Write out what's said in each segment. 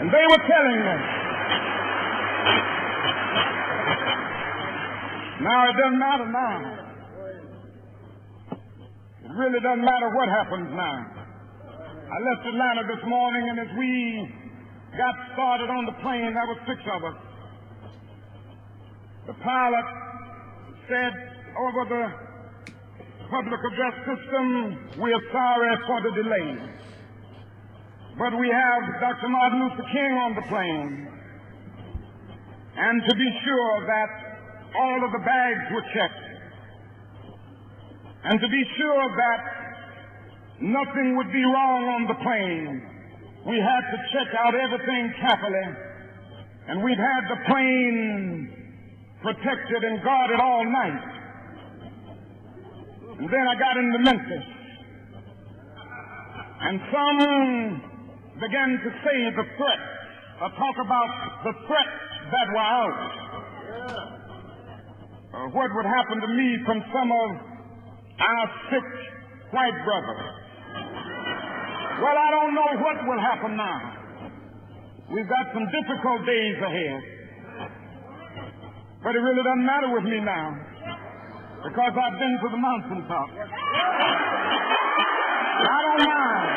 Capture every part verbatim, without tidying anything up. And they were telling them. Now, it doesn't matter now. It really doesn't matter what happens now. I left Atlanta this morning, and as we got started on the plane, there were six of us. The pilot said over the public address system, we are sorry for the delay. But we have Doctor Martin Luther King on the plane. And to be sure that all of the bags were checked. And to be sure that nothing would be wrong on the plane, we had to check out everything carefully. And we've had the plane protected and guarded all night. And then I got into Memphis. And some began to say the threat, or talk about the threats that were out. Yeah. Uh, what would happen to me from some of our sick white brothers? Well, I don't know what will happen now. We've got some difficult days ahead. But it really doesn't matter with me now, because I've been to the mountaintop. I don't mind.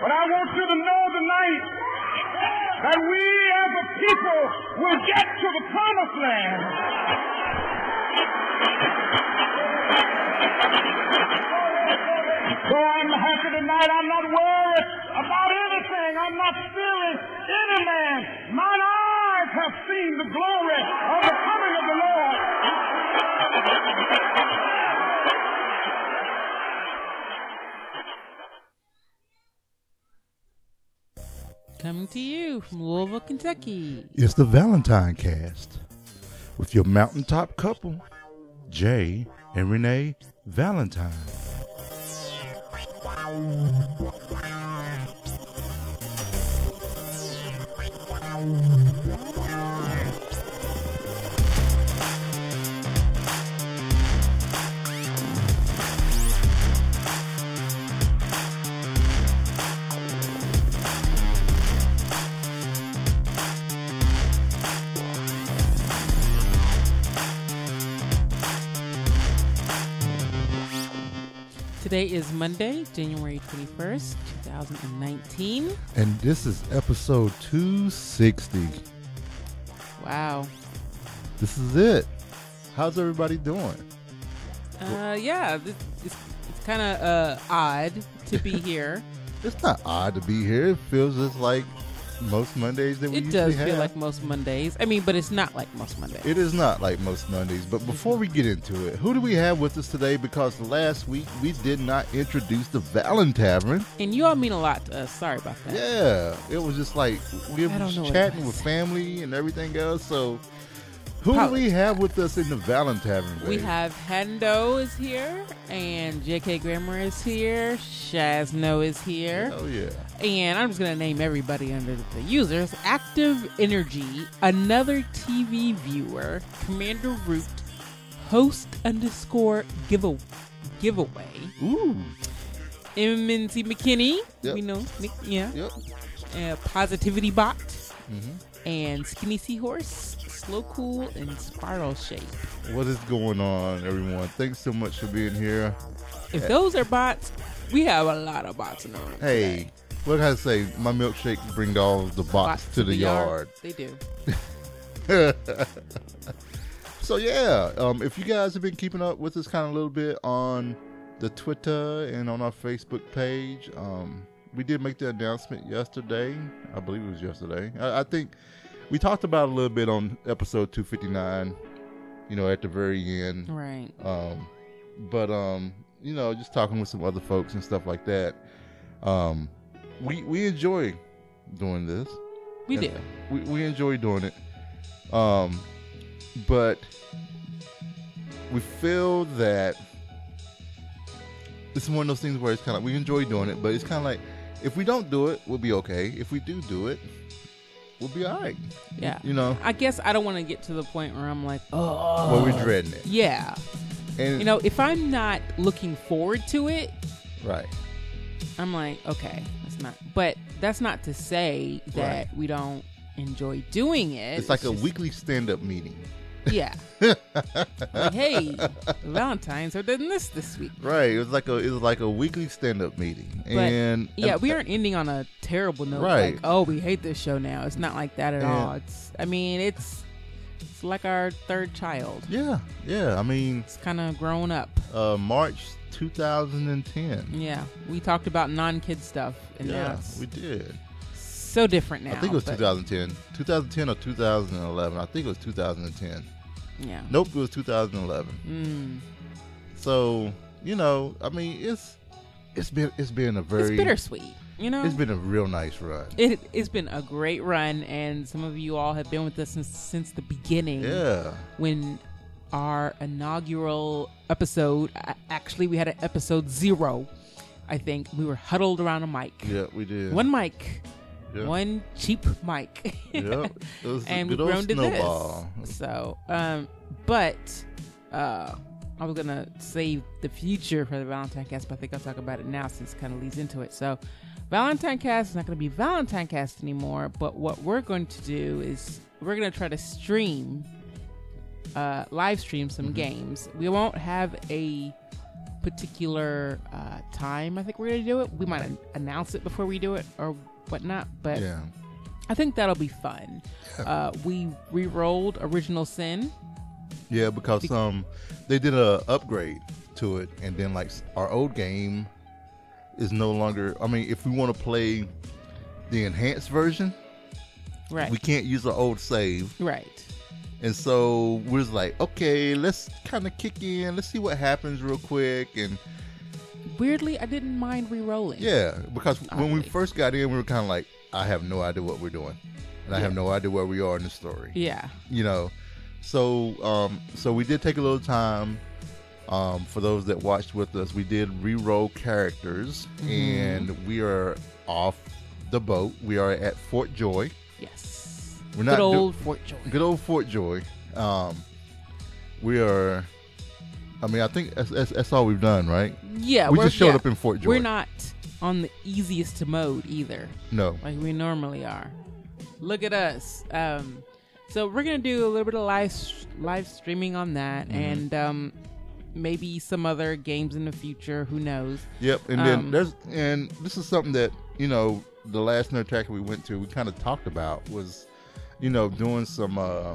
But I want you to know tonight that we as a people will get to the promised land. So I'm happy tonight. I'm not worried about anything. I'm not fearing any man. Mine eyes have seen the glory of the coming of the Lord. Coming to you from Louisville, Kentucky. It's the Valentine Cast with your mountaintop couple, Jay and Renee Valentine. Today is Monday, January twenty-first, two thousand nineteen. And this is episode two sixty. Wow. This is it. How's everybody doing? Uh, yeah, it's, it's, it's kind of uh, odd to be here. It's not odd to be here. It feels just like most Mondays that we it usually have. It does feel like most Mondays. I mean, but it's not like most Mondays. It is not like most Mondays. But before we get into it, who do we have with us today? Because last week we did not introduce the Valen Tavern. And you all mean a lot to us. Sorry about that. Yeah. It was just like we were just chatting with family and everything else. So who Probably. do we have with us in the Valen Tavern, babe? We have Hando is here, and J K Grammer is here, Shazno is here. Oh, yeah. And I'm just going to name everybody under the users. Active Energy, Another T V Viewer, Commander Root, Host underscore giveaway, giveaway. Ooh. M N C McKinney. Yep. We know. Nick, yeah. Yep. Uh, Positivity Bot. Mm-hmm. And Skinny Seahorse, Slow Cool, and Spiral Shape. What is going on, everyone? Thanks so much for being here. If those are bots, we have a lot of bots in the room. Hey, today. What did I say? My milkshake brings all the bots, bots to, to the, the yard. yard. They do. So, yeah, um, if you guys have been keeping up with us kind of a little bit on the Twitter and on our Facebook page, um, we did make the announcement yesterday. I believe it was yesterday. I, I think we talked about it a little bit on episode two fifty-nine, you know, at the very end. Right. Um, but, um, you know, just talking with some other folks and stuff like that. Um, we we enjoy doing this. We do. We we enjoy doing it. Um, but we feel that it's one of those things where it's kind of, we enjoy doing it, but it's kind of like, if we don't do it, we'll be okay. If we do do it, we'll be all right. Yeah. You know? I guess I don't want to get to the point where I'm like, oh. Well, we're dreading it. Yeah. And you know, if I'm not looking forward to it. Right. I'm like, okay, that's not. But that's not to say that right. we don't enjoy doing it. It's, it's like just a weekly stand-up meeting. Yeah. Like, hey, Valentine's are doing this this week. Right. It was like a it was like a weekly stand-up meeting, but, and yeah, we aren't ending on a terrible note. Right. Like, oh, we hate this show now. It's not like that at and, all. It's. I mean, it's. It's like our third child. Yeah. Yeah. I mean, it's kind of grown up. Uh, March twenty ten. Yeah. We talked about non-kid stuff. And yeah, we did. So different now. I think it was two thousand ten. two thousand ten or two thousand eleven. I think it was two thousand ten. Yeah. Nope, it was two thousand eleven. Mm. So, you know, I mean, it's it's been it's been a very it's bittersweet, you know. It's been a real nice run. It it's been a great run, and some of you all have been with us since since the beginning. Yeah. When our inaugural episode, actually we had an episode zero, I think. We were huddled around a mic. Yeah, we did. One mic. Yep. One cheap mic. Yep. It was and we've grown to snowball. This. So, um, but uh, I was going to save the future for the Valentine Cast, but I think I'll talk about it now since it kind of leads into it. So, Valentine Cast is not going to be Valentine Cast anymore, but what we're going to do is we're going to try to stream, uh, live stream some mm-hmm. games. We won't have a particular uh, time, I think we're going to do it. We might an- announce it before we do it, or whatnot, but yeah. I think that'll be fun. Uh, we re-rolled Original Sin. Yeah, because um, they did a upgrade to it, and then like our old game is no longer. I mean, if we want to play the enhanced version, right, we can't use our old save, right. And so we're just like, okay, let's kind of kick in, let's see what happens real quick, and. Weirdly, I didn't mind re-rolling. Yeah, because Oddly. when we first got in, we were kind of like, I have no idea what we're doing. And I yeah. have no idea where we are in the story. Yeah. You know, so um, so we did take a little time. Um, for those that watched with us, we did re-roll characters. Mm-hmm. And we are off the boat. We are at Fort Joy. Yes. We're not good old do- Fort Joy. Good old Fort Joy. Um, we are... I mean, I think that's, that's, that's all we've done, right? Yeah. We just showed yeah. up in Fort Joy. We're not on the easiest mode either. No. Like we normally are. Look at us. Um, so we're going to do a little bit of live live streaming on that mm-hmm. and um, maybe some other games in the future. Who knows? Yep. And um, then there's and this is something that, you know, the last Nerd Tracker we went to, we kind of talked about was, you know, doing some uh,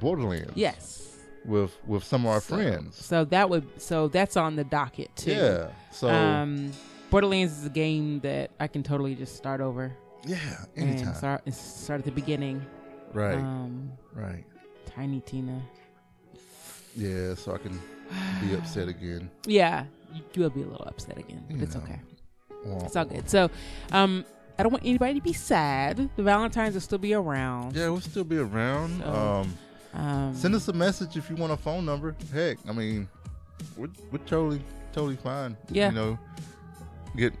Borderlands. Yes. With with some of our so, friends, so that would so that's on the docket too. Yeah. So um, Borderlands is a game that I can totally just start over. Yeah, anytime. And start, start at the beginning. Right. Um, right. Tiny Tina. Yeah, so I can be upset again. Yeah, you, you will be a little upset again, but you it's know. okay. Wah, it's all wah. good. So, um, I don't want anybody to be sad. The Valentines will still be around. Yeah, we'll still be around. So, um. Um, Send us a message if you want a phone number. Heck, I mean, we're, we're totally, totally fine. Yeah. You know, get,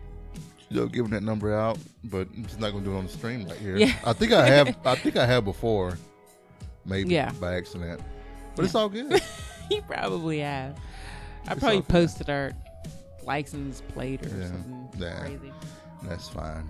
you know, giving that number out, but I'm just not gonna do it on the stream right here. Yeah. I think I have. I think I have before, maybe yeah. by accident, but yeah. it's all good. You probably have. I it's probably posted fine. Our license plate or yeah. something nah, crazy. That's fine.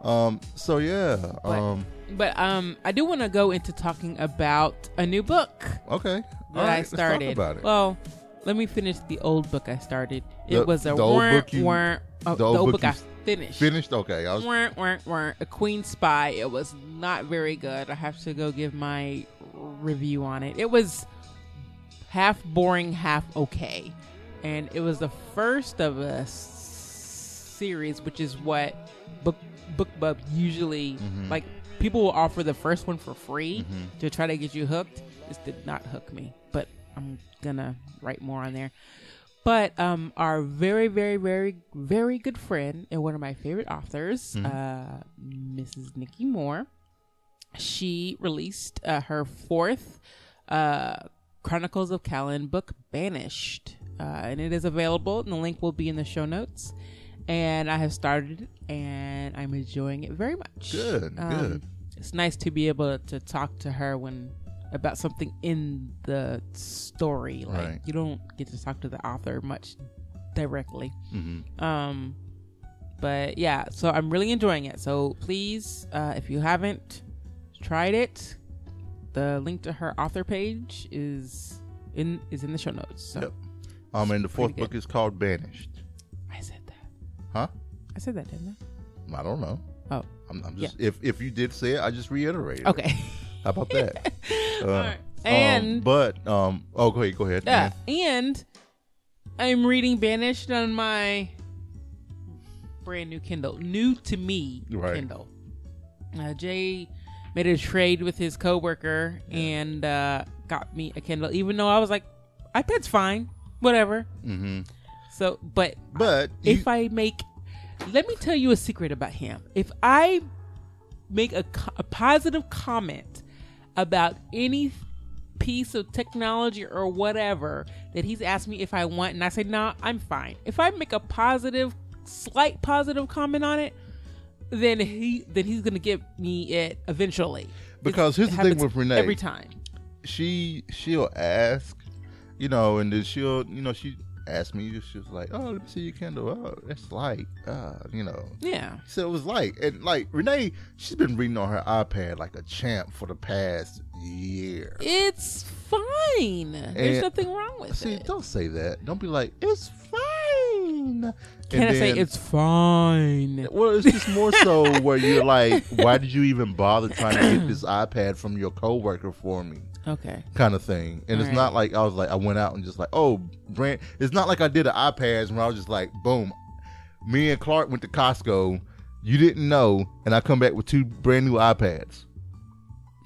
Um. So yeah. But, um. But um, I do want to go into talking about a new book. Okay. That right, I started. Let's talk about it. Well, let me finish the old book I started. It the, was a the old book you, warrant, oh, the old, the old book, book I finished. Finished. Okay. I was warrant, warrant, warrant, a Queen Spy. It was not very good. I have to go give my review on it. It was half boring, half okay, and it was the first of a s- series, which is what book BookBub usually mm-hmm. like. People will offer the first one for free mm-hmm. to try to get you hooked. This did not hook me, but I'm going to write more on there. But um, our very, very, very, very good friend and one of my favorite authors, mm-hmm. uh, Missus Nikki Moore, she released uh, her fourth uh, Chronicles of Callan book, Banished. Uh, and it is available, and the link will be in the show notes. And I have started, and I'm enjoying it very much. Good, um, good. It's nice to be able to talk to her when... about something in the story. Like, right. you don't get to talk to the author much directly. Mm-hmm. Um, but, yeah. So, I'm really enjoying it. So, please, uh, if you haven't tried it, the link to her author page is in is in the show notes. So. Yep. Um, and the fourth book is called Banished. I said that. Huh? I said that, didn't I? I don't know. Oh. I'm, I'm just yeah. if, if you did say it, I just reiterated. Okay. How about that? Uh, All right. And um, but um, oh, go ahead, go ahead. Yeah, uh, and I'm reading Banished on my brand new Kindle, new to me right. Kindle. Uh, Jay made a trade with his coworker yeah. and uh, got me a Kindle, even though I was like, iPad's fine, whatever. Mm-hmm. So, but but I, you... if I make, let me tell you a secret about him. If I make a, a positive comment about any piece of technology or whatever that he's asked me if I want, and I say, nah, I'm fine. If I make a positive, slight positive comment on it, then he then he's going to give me it eventually. Because it's, here's the thing with Renee. Every time. She, she'll ask, you know, and then she'll, you know, she asked me, she was like, oh, let me see your Kindle. Oh, it's light. Uh, you know. Yeah. So it was light. And like, Renee, she's been reading on her iPad like a champ for the past year. It's fine. And there's nothing wrong with see, it. See, don't say that. Don't be like, it's fine. Can I say it's fine? Well, it's just more so where you're like, why did you even bother trying to get this iPad from your coworker for me? Okay. Kind of thing. And all it's right. not like I was like, I went out and just like, oh, brand. It's not like I did the iPads where I was just like, boom. Me and Clark went to Costco. You didn't know. And I come back with two brand new iPads.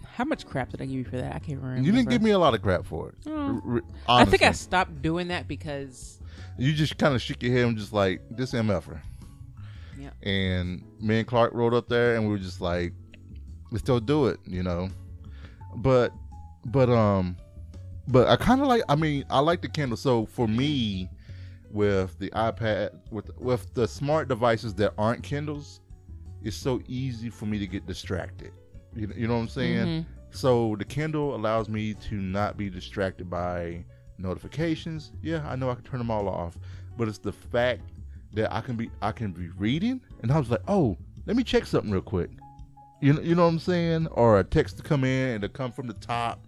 How much crap did I give you for that? I can't remember. You didn't give me a lot of crap for it. Mm. I think I stopped doing that because. You just kind of shook your head and just like, this MFer. Yeah. And me and Clark rode up there and we were just like, let's still do it, you know. But. But um, but I kind of like. I mean, I like the Kindle. So for me, with the iPad, with with the smart devices that aren't Kindles, it's so easy for me to get distracted. You, you know what I'm saying? Mm-hmm. So the Kindle allows me to not be distracted by notifications. Yeah, I know I can turn them all off, but it's the fact that I can be I can be reading, and I was like, oh, let me check something real quick. You you know what I'm saying? Or a text to come in and to come from the top.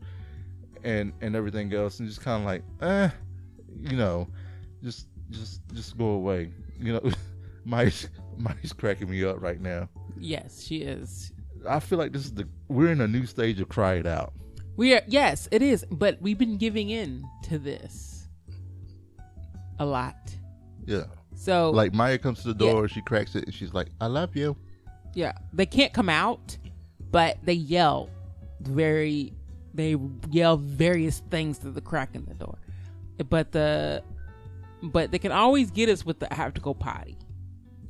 And, and everything else, and just kind of like, eh, you know, just just just go away. You know, Maya's, Maya's cracking me up right now. Yes, she is. I feel like this is the we're in a new stage of cry it out. We are, yes, it is. But we've been giving in to this a lot. Yeah. So, like Maya comes to the door, yeah. she cracks it, and she's like, "I love you." Yeah, they can't come out, but they yell very. They yell various things through the crack in the door, but the but they can always get us with the I have to go potty.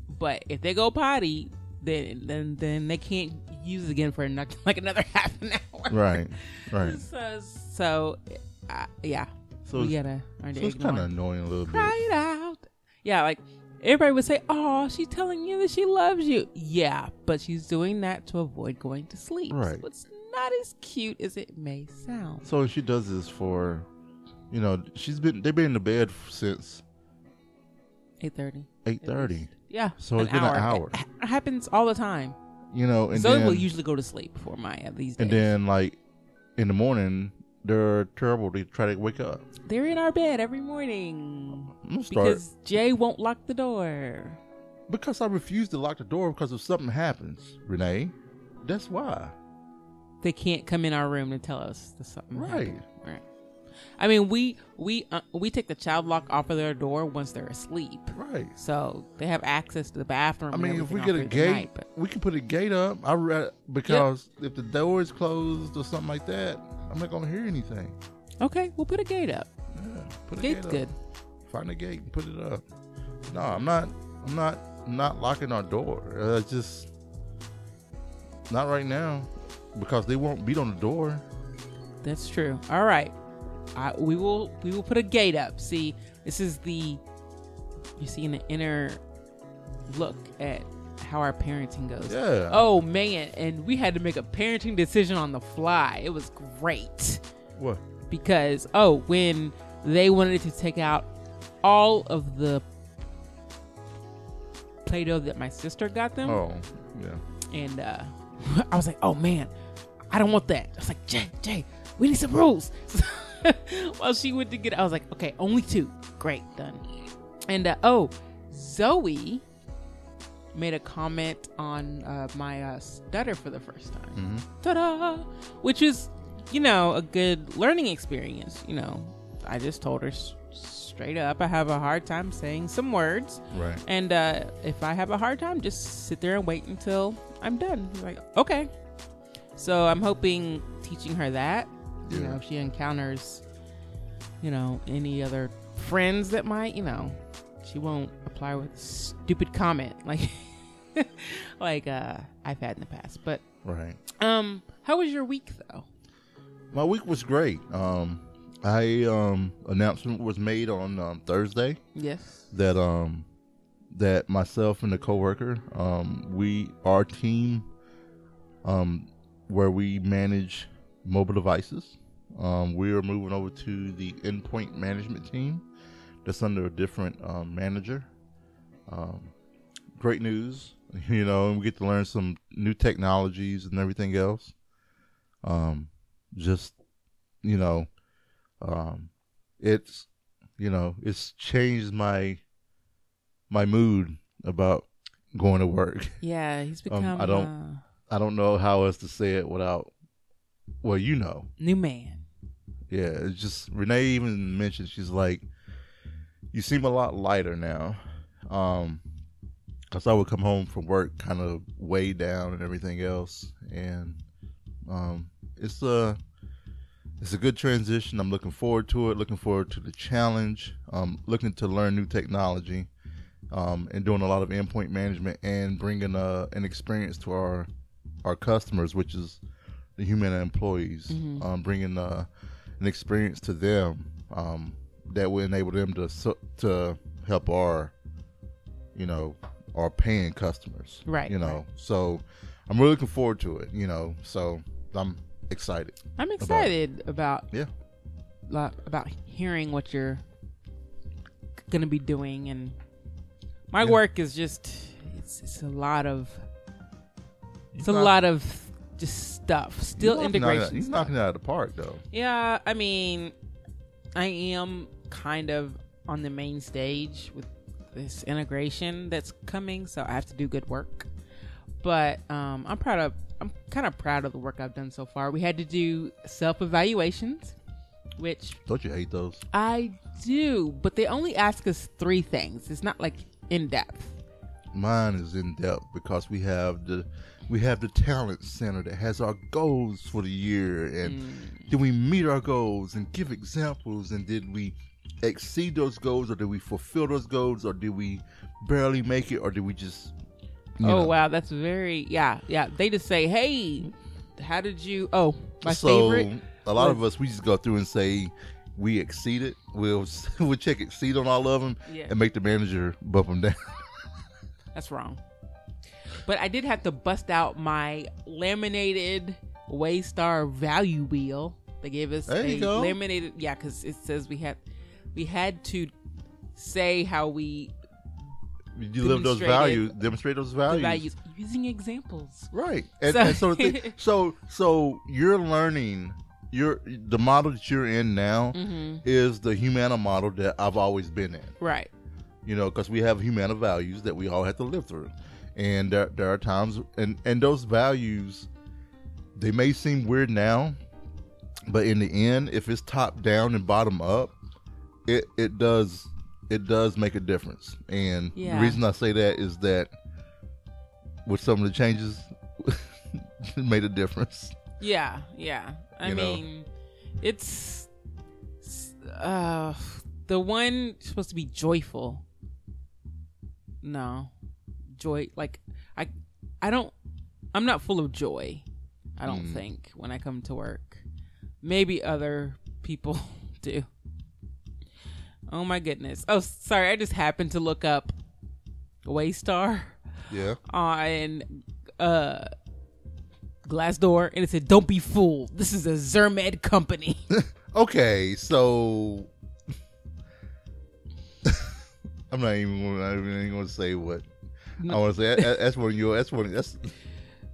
But if they go potty, then then then they can't use it again for another, like another half an hour. Right, right. So so uh, yeah. So we gotta. So it's kind of annoying a little bit. Cry it out. Yeah, like everybody would say, "Oh, she's telling you that she loves you." Yeah, but she's doing that to avoid going to sleep. Right. So it's not as cute as it may sound. So she does this for, you know, she's been they've been in the bed since eight thirty. Eight thirty. Yeah. So it's been an hour. It, it happens all the time. You know, and Zoe will usually go to sleep before Maya these days. And then, like in the morning, they're terrible to try to wake up. They're in our bed every morning because Jay won't lock the door. Because I refuse to lock the door because if something happens, Renee, that's why. They can't come in our room and tell us that something right. happened. Right. I mean, we we uh, we take the child lock off of their door once they're asleep. Right. So they have access to the bathroom. I mean, if we get a gate, night, but... we can put a gate up. I read because yep. if the door is closed or something like that, I'm not gonna hear anything. Okay, we'll put a gate up. Yeah, put a Gate's gate up. Good. find a gate and put it up. No, I'm not. I'm not. Not locking our door. Uh, just not right now, because they won't beat on the door. That's true. All right, I, we will. We will put a gate up. See, this is the. You're seeing the inner look at how our parenting goes. Yeah. Oh man, and we had to make a parenting decision on the fly. It was great. What? Because oh, when they wanted to take out all of the Play-Doh that my sister got them. Oh, yeah. And uh, I was like, oh, man, I don't want that. I was like, Jay, Jay, we need some rules. So while she went to get it, I was like, okay, only two. Great, done. And, uh, oh, Zoe made a comment on uh, my uh, stutter for the first time. Mm-hmm. Ta-da! Which is, you know, a good learning experience. You know, I just told her straight up, I have a hard time saying some words. Right. And uh, if I have a hard time, just sit there and wait until I'm done. Like, okay. So I'm hoping teaching her that, yeah. You know, if she encounters, you know, any other friends that might, you know, she won't reply with a stupid comment like like uh, I've had in the past. But right. Um, how was your week though? My week was great. Um. I um announcement was made on um, Thursday. Yes. That um that myself and the coworker um we our team um where we manage mobile devices um we are moving over to the endpoint management team that's under a different um, manager. Um, great news, you know, and we get to learn some new technologies and everything else. Um, just you know. Um, it's, you know, it's changed my, my mood about going to work. Yeah. He's become, um, I don't, uh, I don't know how else to say it without, well, you know, new man. Yeah. It's just, Renee even mentioned, she's like, you seem a lot lighter now. Um, cause I would come home from work kind of way down and everything else. And, um, it's, uh, It's a good transition. I'm looking forward to it, looking forward to the challenge, um, looking to learn new technology, um, and doing a lot of endpoint management and bringing uh, an experience to our our customers, which is the Humana employees, mm-hmm. um, bringing uh, an experience to them um, that will enable them to su- to help our, you know, our paying customers. Right. You know, right. So I'm really looking forward to it, you know, so I'm excited. I'm excited about, about yeah, lo- about hearing what you're going to be doing, and my yeah. work is just it's, it's a lot of it's You're a not, lot of just stuff. Still integration. He's knocking it out of the park, though. Yeah, I mean, I am kind of on the main stage with this integration that's coming, so I have to do good work. But um, I'm proud of. I'm kind of proud of the work I've done so far. We had to do self-evaluations, which... Don't you hate those? I do, but they only ask us three things. It's not like in-depth. Mine is in-depth because we have the we have the talent center that has our goals for the year. And mm. did we meet our goals and give examples? And did we exceed those goals, or did we fulfill those goals, or did we barely make it, or did we just... You oh know. Wow, that's very yeah yeah. They just say, "Hey, how did you?" Oh, my so, favorite. A lot was, of us we just go through and say we exceeded. We'll we'll check exceed on all of them yeah. and make the manager bump them down. That's wrong. But I did have to bust out my laminated Waystar value wheel. They gave us there a laminated yeah because it says we had we had to say how we. You live those values, demonstrate those values. values. Using examples. Right. And so and so, the thing, so so you're learning, you're, the model that you're in now mm-hmm. is the Humana model that I've always been in. Right. You know, because we have Humana values that we all have to live through. And there, there are times, and, and those values, they may seem weird now, but in the end, if it's top down and bottom up, it, it does... It does make a difference. And yeah. the reason I say that is that with some of the changes, it made a difference. Yeah, yeah. I you mean, know? it's... Uh, The one supposed to be joyful. No. Joy, like, I I don't, I'm not full of joy, I don't mm. think, when I come to work. Maybe other people do. Oh, my goodness. Oh, sorry, I just happened to look up Waystar. Yeah. On uh, Glassdoor, and it said, don't be fooled, this is a ZirMed company. Okay, so... I'm not even, not even going to say what I want to say. That, that's one of your... That's one, that's...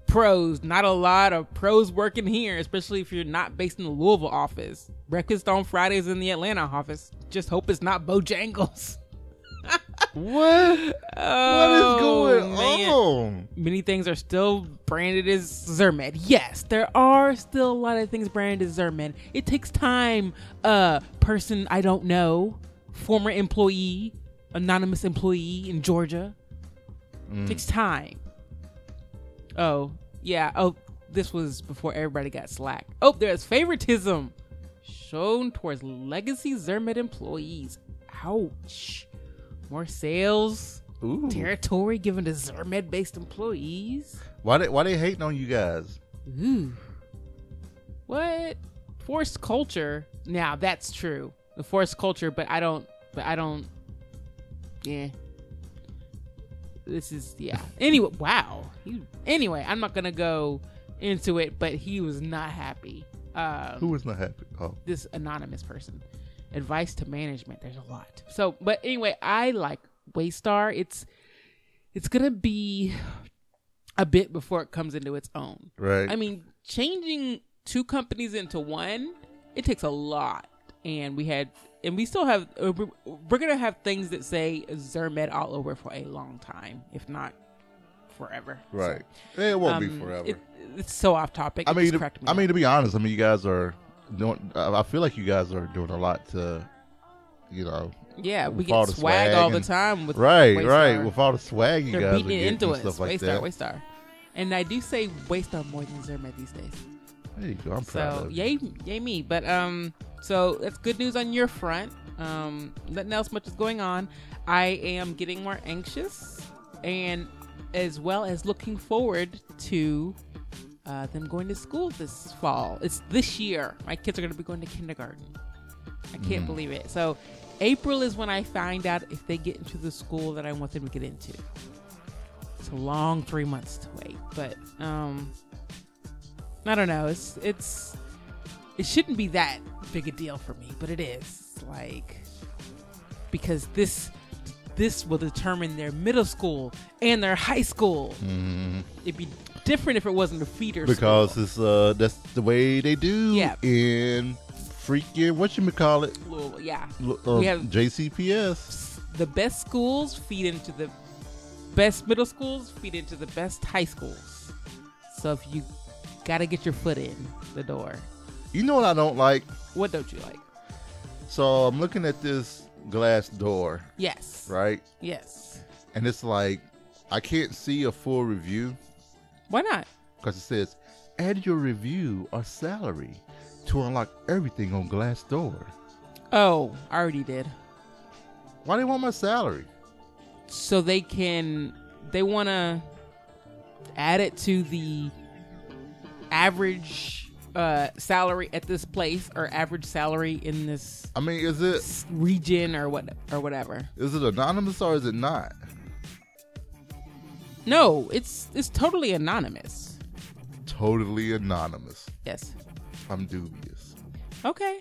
Pros. Not a lot of pros working here, especially if you're not based in the Louisville office. Breakfast on Fridays in the Atlanta office. Just hope it's not Bojangles. What? Oh, what is going man. on? Many things are still branded as ZirMed. Yes, there are still a lot of things branded as ZirMed. It takes time. Uh, person I don't know, former employee, anonymous employee in Georgia. Mm. Takes time. Oh, yeah. Oh, this was before everybody got slack. Oh, there's favoritism shown towards legacy ZirMed employees. Ouch. More sales Ooh. territory given to ZirMed-based employees. Why they, why they hating on you guys? Ooh. What? Forced culture. Now, that's true. The forced culture, but I don't, but I don't, yeah. This is, yeah. Anyway, wow. He, anyway, I'm not going to go into it, but he was not happy. Um, Who was not happy? Oh. This anonymous person. Advice to management. There's a lot. So, but anyway, I like Waystar. It's, it's going to be a bit before it comes into its own. Right. I mean, changing two companies into one, it takes a lot. And we had... And we still have, we're going to have things that say ZirMed all over for a long time, if not forever. Right. So, it won't um, be forever. It, it's so off topic. I, mean to, me I mean, to be honest, I mean, you guys are doing, I feel like you guys are doing a lot to, you know. Yeah, we get swag, swag all and, the time. With right, Waystar. right. With all the swag you They're guys are getting into and us. Stuff like Waystar, that. Waystar. And I do say Waystar more than ZirMed these days. There you go. I'm proud so, of you. So, yay, yay me. But, um... So that's good news on your front. Um, nothing else much is going on. I am getting more anxious, and as well as looking forward to uh, them going to school this fall. It's this year. My kids are going to be going to kindergarten. I can't mm. believe it. So April is when I find out if they get into the school that I want them to get into. It's a long three months to wait, but um, I don't know. It's it's. It shouldn't be that big a deal for me, but it is, like, because this this will determine their middle school and their high school. Mm-hmm. It'd be different if it wasn't a feeder because school. Because uh, that's the way they do yeah. in freaking, whatchamacallit? Well, yeah. Uh, we have J C P S. The best schools feed into the best middle schools, feed into the best high schools. So if you got to get your foot in the door. You know what I don't like? What don't you like? So I'm looking at this Glassdoor. Yes. Right? Yes. And it's like, I can't see a full review. Why not? Because it says, add your review or salary to unlock everything on Glassdoor. Oh, I already did. Why do they want my salary? So they can, they want to add it to the average... Uh, salary at this place or average salary in this I mean is it region or what or whatever. Is it anonymous or is it not? No, it's it's totally anonymous. Totally anonymous. Yes. I'm dubious. Okay.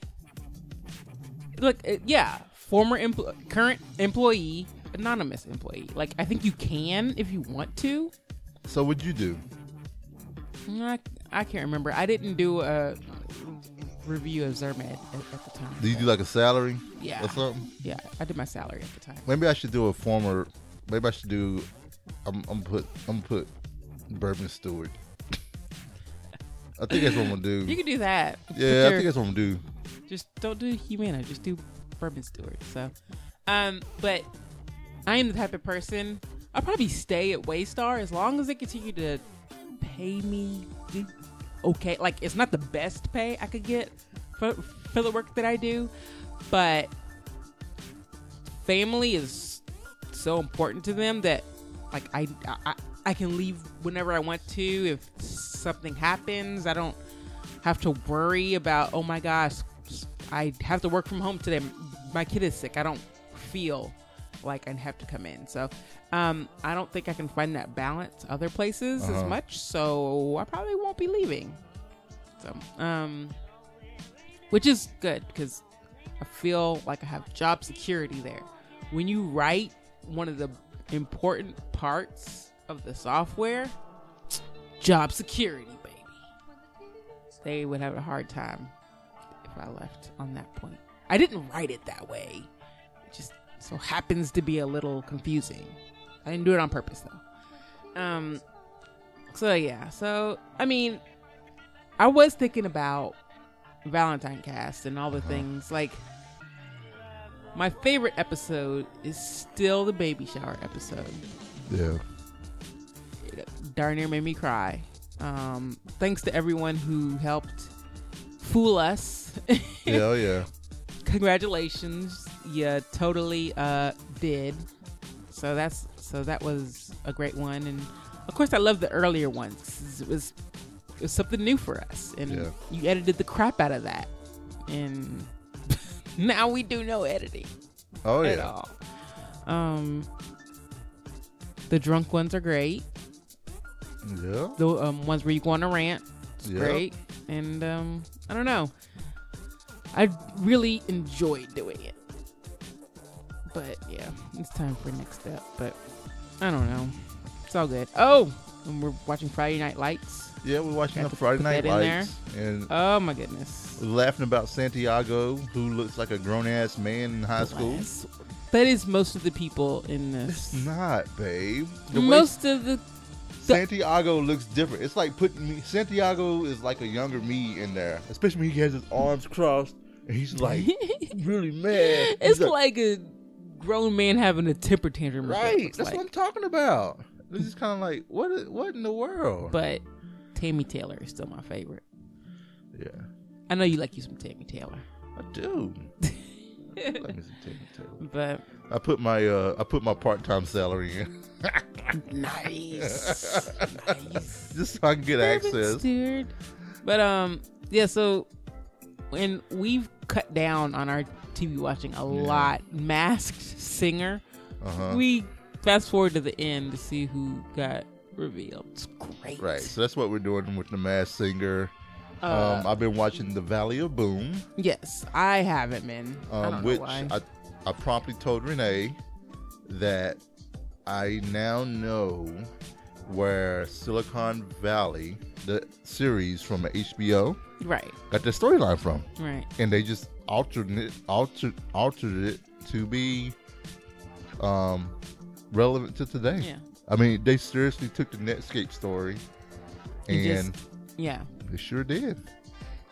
Look, uh, yeah, former empl- current employee, anonymous employee. Like I think you can if you want to. So what'd you do? I, I can't remember. I didn't do a review of ZirMed at, at the time. Did you do like a salary? Yeah. Or something? Yeah, I did my salary at the time. Maybe I should do a former. Maybe I should do. I'm, I'm put. I'm put. Bourbon Steward. I think that's what I'm gonna do. You can do that. Yeah, I think that's what I'm gonna do. Just don't do Humana. Just do Bourbon Steward. So, um, but I am the type of person. I'll probably stay at Waystar as long as they continue to. Pay me okay, like it's not the best pay I could get for for the work that I do, but family is so important to them that, like, I, I, I can leave whenever I want to. If something happens, I don't have to worry about, oh my gosh, I have to work from home today. My kid is sick. I don't feel like I have to come in. So um, I don't think I can find that balance other places uh-huh. as much. So I probably won't be leaving. So, um, which is good because I feel like I have job security there. When you write one of the important parts of the software, job security, baby. They would have a hard time if I left on that point. I didn't write it that way. It just so happens to be a little confusing. I didn't do it on purpose, though. Um. So, yeah. So, I mean, I was thinking about Valentine Cast and all the things. Like, my favorite episode is still the baby shower episode. Yeah. It darn near made me cry. Um, thanks to everyone who helped fool us. Hell yeah. Congratulations. You totally uh, did. So that's so that was a great one. And of course I love the earlier ones. It was it was something new for us. And yeah. you edited the crap out of that. And now we do no editing. Oh at yeah. all. Um the drunk ones are great. Yeah. The um, ones where you go on a rant. It's yeah. great. And um, I don't know. I really enjoyed doing it. But yeah, it's time for next step. But I don't know. It's all good. Oh, and we're watching Friday Night Lights. Yeah, we're watching the Friday Night Lights. And oh my goodness. We're laughing about Santiago, who looks like a grown ass man in high school. That is most of the people in this. It's not, babe. The most of the Santiago looks different. It's like putting me. Santiago is like a younger me in there, especially when he has his arms crossed and he's like really mad. It's like, like a grown man having a temper tantrum. Right, that's like what I'm talking about. This is kind of like what? Is, what in the world? But Tammy Taylor is still my favorite. Yeah, I know you like you some Tammy Taylor. I do. I like me some Tammy Taylor. But I put my uh, I put my part time salary in. Nice. Nice. Just so I can get Perfect access. Dude. But um yeah, so when we've cut down on our T V watching a yeah. lot. Masked Singer. Uh-huh. We fast forward to the end to see who got revealed. It's great. Right. So that's what we're doing with the Masked Singer. Uh, um I've been watching The Valley of Boom. Yes, I haven't been. Um I don't which know why. I I promptly told Renee that I now know where Silicon Valley, the series from H B O, right, got their storyline from. Right. And they just altered it, altered, altered it to be um, relevant to today. Yeah. I mean, they seriously took the Netscape story and just, yeah, they sure did.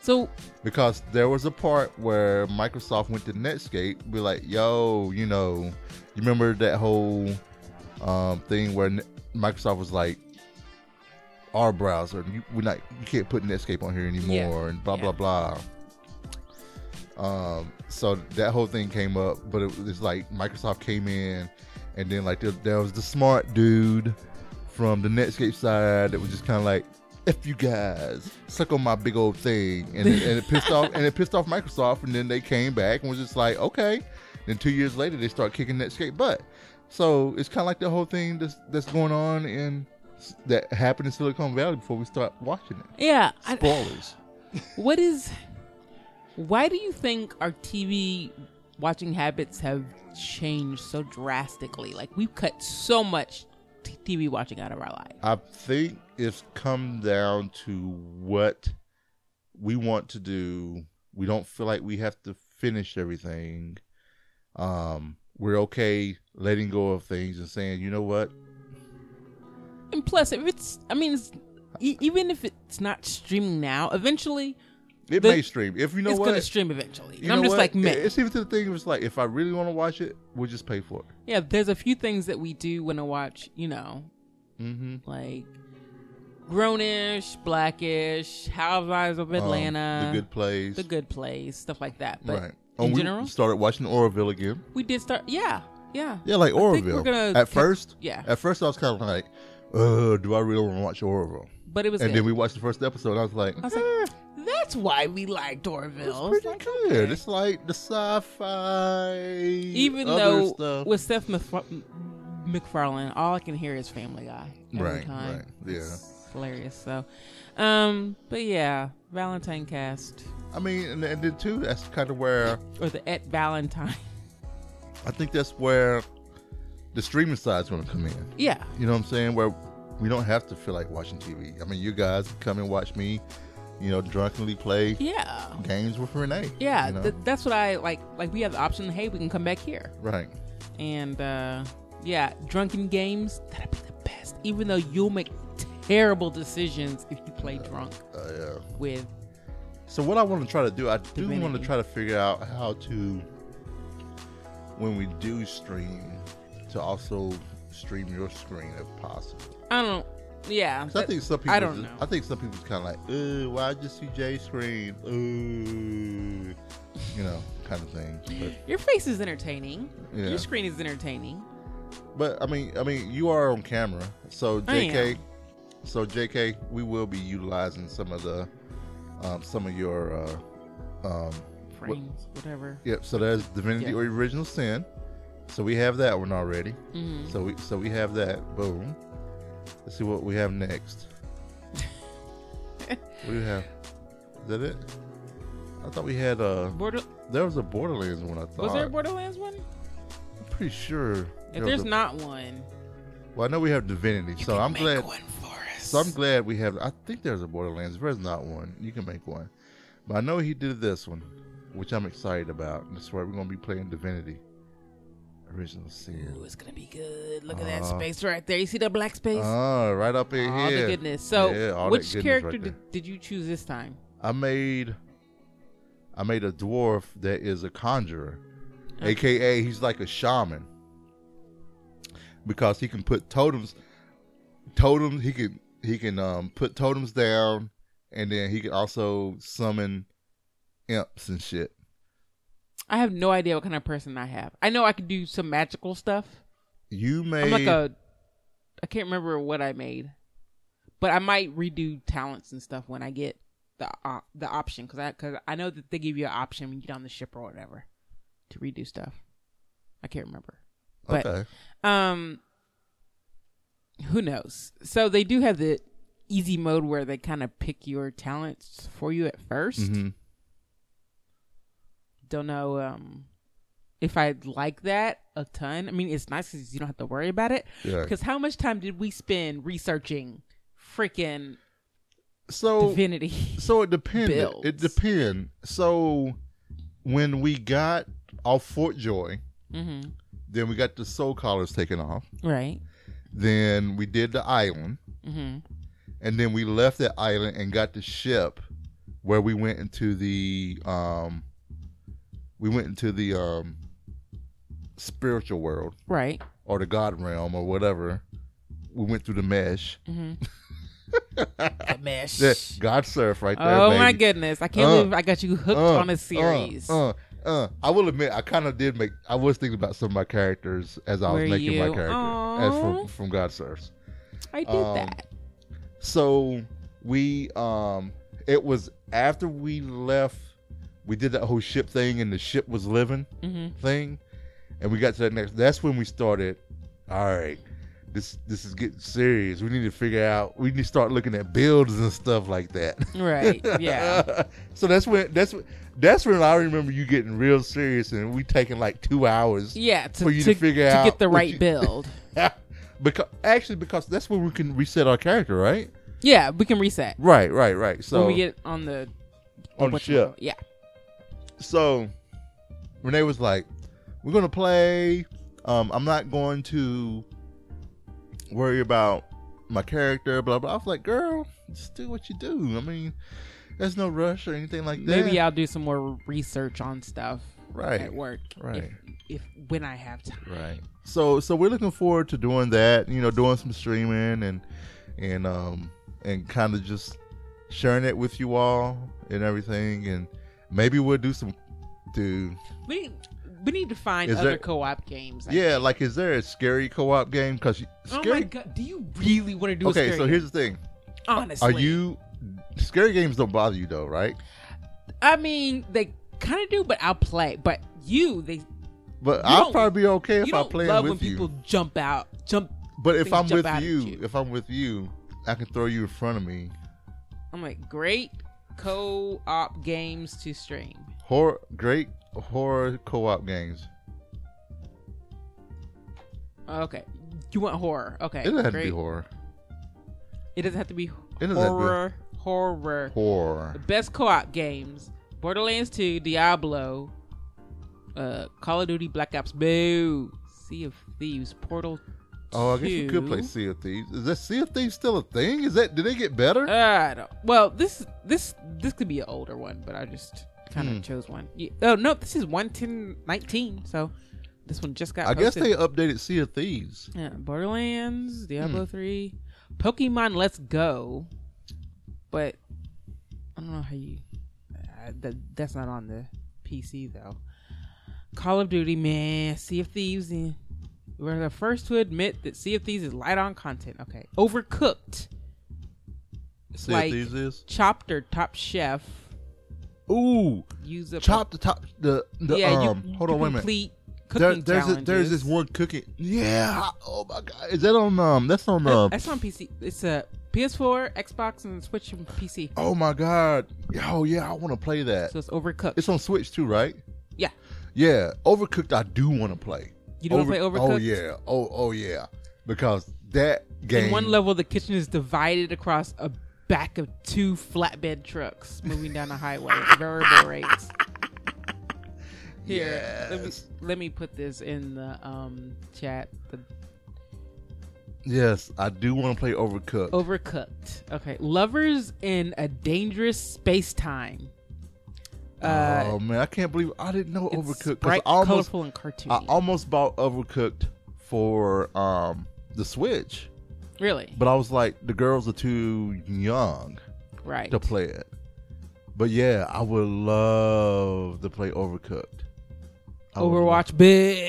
So, because there was a part where Microsoft went to Netscape, be like, yo, you know, you remember that whole Um, thing where Microsoft was like, our browser, you, we're not, you can't put Netscape on here anymore, yeah. and blah yeah. blah blah. Um, so that whole thing came up, but it was like Microsoft came in, and then like there, there was the smart dude from the Netscape side that was just kind of like, "F you guys, suck on my big old thing," and it, and it pissed off, and it pissed off Microsoft, and then they came back and was just like, "Okay." Then two years later, they start kicking Netscape butt. So it's kind of like the whole thing that's, that's going on in that happened in Silicon Valley before we start watching it. Yeah. Spoilers. I, what is, why do you think our T V watching habits have changed so drastically? Like we've cut so much t- TV watching out of our life. I think it's come down to what we want to do. We don't feel like we have to finish everything. Um, We're okay letting go of things and saying, you know what? And plus, if it's, I mean, it's, e- even if it's not streaming now, eventually. It the, may stream. If you know it's what. It's going to stream eventually. You and I'm just what? like, man. It's even to the thing, it was like, if I really want to watch it, we'll just pay for it. Yeah, there's a few things that we do want to watch, you know, mm-hmm. like Grown-ish, Black-ish, Housewives of Atlanta. Um, the Good Place. The Good Place, stuff like that. But right. oh, in we general. Started watching Orville again. We did start, yeah, yeah, yeah, like Orville. At cut, first, yeah, at first I was kind of like, "Uh, do I really want to watch Orville?" But it was, and good. Then we watched the first episode. And I was like, I was eh. like, "That's why we liked Orville." It's pretty like, good. Okay. It's like the sci-fi, even though stuff. With Seth MacFarlane, all I can hear is Family Guy every right, time. Right, yeah, it's hilarious. So, um, but yeah, Valentine Cast. I mean, and, and then too, that's kind of where... Or the at Valentine. I think that's where the streaming side's going to come in. Yeah. You know what I'm saying? Where we don't have to feel like watching T V. I mean, you guys come and watch me, you know, drunkenly play yeah. games with Renee. Yeah, you know? th- that's what I, like, like, we have the option, hey, we can come back here. Right. And, uh, yeah, drunken games, that'd be the best. Even though you'll make terrible decisions if you play uh, drunk uh, yeah. with... So what I want to try to do, I do Divinity. want to try to figure out how to, when we do stream, to also stream your screen if possible. I don't, yeah. That, I think some people. I don't just, know. I think some people's kind of like, ooh, why just see Jay's screen? Ooh, you know, kind of thing. But your face is entertaining. Yeah. Your screen is entertaining. But I mean, I mean, you are on camera, so J K, so J K, we will be utilizing some of the. Um, some of your uh, um, frames, what, whatever. Yep. So there's Divinity yep. or Original Sin. So we have that one already. Mm-hmm. So we so we have that. Boom. Let's see what we have next. What do we have? Is that it? I thought we had a. Border- there was a Borderlands one. I thought. Was there a Borderlands one? I'm pretty sure. If there there's a, not one. Well, I know we have Divinity, you so can I'm make glad. One. So I'm glad we have. I think there's a Borderlands. If there's not one, you can make one. But I know he did this one, which I'm excited about. That's why we're gonna be playing Divinity, Original Sin. Ooh, it's gonna be good. Look uh, at that space right there. You see that black space? Oh, uh, right up in all here. All the goodness. So, yeah, which goodness character right did, did you choose this time? I made, I made a dwarf that is a conjurer, okay. A K A he's like a shaman because he can put totems. Totems. He can. He can um, put totems down, and then he can also summon imps and shit. I have no idea what kind of person I have. I know I can do some magical stuff. You made... I'm like a... I can't remember what I made. But I might redo talents and stuff when I get the uh, the option. Because I, cause I know that they give you an option when you get on the ship or whatever to redo stuff. I can't remember. But, okay. Um... Who knows? So they do have the easy mode where they kind of pick your talents for you at first. Mm-hmm. Don't know um, if I like that a ton. I mean, it's nice because you don't have to worry about it. Yeah. Because how much time did we spend researching freaking so, Divinity? So it depended. It depend. So when we got off Fort Joy, mm-hmm. then we got the soul collars taken off. Right. Then we did the island, mm-hmm. and then we left that island and got the ship, where we went into the um, we went into the um, spiritual world, right, or the God realm or whatever. We went through the mesh, mm-hmm. the mesh, that God surf right there. Oh baby. My goodness, I can't uh, believe I got you hooked uh, on a series. Uh, uh. Uh, I will admit, I kind of did make. I was thinking about some of my characters as I Were was making you? my character Aww. as from, from God Serves. I did um, that. So we, um, it was after we left. We did that whole ship thing, and the ship was living mm-hmm. thing, and we got to that next. That's when we started. All right, this this is getting serious. We need to figure out. We need to start looking at builds and stuff like that. Right. Yeah. So that's when that's. When, That's when I remember you getting real serious, and we taking like two hours. Yeah, to, for you to, to figure to out to get the right you, build. because actually, because that's when we can reset our character, right? Yeah, we can reset. Right, right, right. So when we get on the on the ship, yeah. So Renee was like, "We're gonna play. Um, I'm not going to worry about my character." Blah blah. I was like, "Girl, just do what you do." I mean. There's no rush or anything like that. Maybe I'll do some more research on stuff right. at work, right? If, if when I have time, right? So, so we're looking forward to doing that. You know, doing some streaming and and um and kind of just sharing it with you all and everything. And maybe we'll do some Dude. We we need to find is other there, co-op games. I yeah, think. Like is there a scary co-op game? Because oh my god, do you really want to do? Okay, a scary so here's game? The thing. Honestly, are you scary games don't bother you though, right? I mean, they kind of do, but I'll play. But you, they. But you I'll probably be okay if I play with you. You love when people jump out, jump. But if I'm with you, you, if I'm with you, I can throw you in front of me. I'm like, great co-op games to stream. Horror, great horror co-op games. Okay, you want horror? Okay, it doesn't have great. to be horror. It doesn't have to be horror. Horror, to be. horror, horror. The best co-op games: Borderlands two, Diablo, uh, Call of Duty, Black Ops, Boo, Sea of Thieves, Portal. Oh, I guess you could play Sea of Thieves. Is that Sea of Thieves still a thing? Is that? Did they get better? Uh, I don't. Well, this this this could be an older one, but I just kind of mm. chose one. Yeah. Oh no, this is one ten nineteen. So this one just got. I posted. guess they updated Sea of Thieves. Yeah, Borderlands, Diablo mm. three, Pokemon Let's Go, but I don't know how you. Uh, that that's not on the P C though. Call of Duty, man. Sea of Thieves. Yeah. We're the first to admit that Sea of Thieves is light on content. Okay. Overcooked. It's Sea like of Thieves is? Chopped or Top Chef. Ooh. Use a Chopped the top the, the yeah, um you, hold on wait a minute. Cooking there, there's a, there's this one cooking. Yeah. Oh my god. Is that on um that's on um uh, that's on P C. It's a P S four, Xbox and Switch and P C. Oh my god. Oh yeah, I want to play that. So it's Overcooked. It's on Switch too, right? Yeah. Yeah, Overcooked I do want to play. You don't Over, play Overcooked? Oh, yeah. Oh, oh, yeah. Because that game... In one level, the kitchen is divided across a back of two flatbed trucks moving down the highway at variable rates. Here, yes. let, me, let me put this in the um, chat. The... Yes, I do want to play Overcooked. Overcooked. Okay. Lovers in a Dangerous Space-Time. Uh, oh man, I can't believe I didn't know Overcooked. It's bright, almost, colorful, and cartoony. I almost bought Overcooked for um, the Switch. Really? But I was like, the girls are too young, right, to play it. But yeah, I would love to play Overcooked. I Overwatch, boo!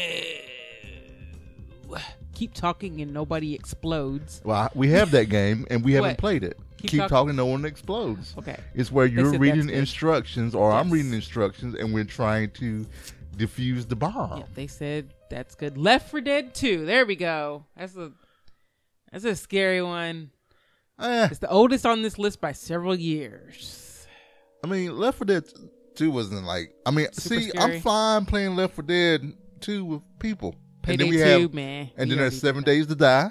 Keep talking and nobody explodes. Well, I, we have that game and we haven't played it. Keep, Keep talk- talking, no one explodes. Okay. It's where you're reading instructions, or yes. I'm reading instructions, and we're trying to defuse the bomb. Yeah, they said that's good. Left four Dead two. There we go. That's a that's a scary one. Eh. It's the oldest on this list by several years. I mean, Left four Dead two wasn't like... I mean, Super see, scary. I'm fine playing Left four Dead two with people. Payday and then we two, have, man. And we then there's Seven Days to Die.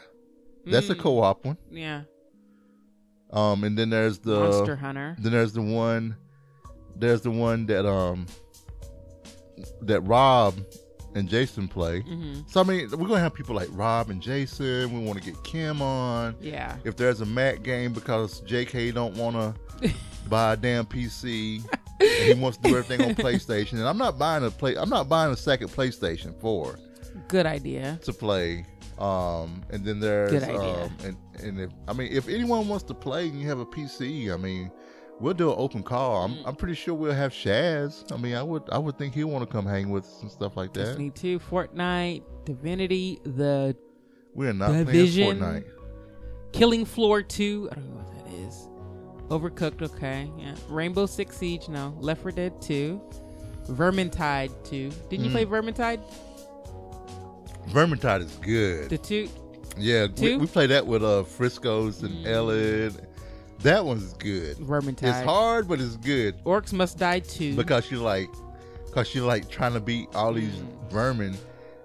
That's mm. a co-op one. Yeah. Um, and then there's the Monster Hunter. Then there's the one, there's the one that um that Rob and Jason play. Mm-hmm. So I mean, we're gonna have people like Rob and Jason. We want to get Kim on. Yeah. If there's a Mac game, because J K don't want to buy a damn P C, and he wants to do everything on PlayStation. And I'm not buying a play. I'm not buying a second PlayStation four. Good idea. To play. Um, and then there's, Good idea. um, and, and if, I mean, if anyone wants to play and you have a P C, I mean, we'll do an open call. I'm, mm. I'm pretty sure we'll have Shaz. I mean, I would, I would think he'll want to come hang with us and stuff like that. Disney two, Fortnite, Divinity, the We're not Division, playing Fortnite. Killing Floor two. I don't know what that is. Overcooked. Okay. Yeah. Rainbow Six Siege. No. Left four Dead two. Vermintide two. Didn't mm. you play Vermintide? Vermintide is good. The two? Yeah, two? We, we play that with uh, Frisco's and mm. Ellen. That one's good. Vermintide. It's hard, but it's good. Orcs Must Die two. Because you're like, because you're like trying to beat all these mm. vermin,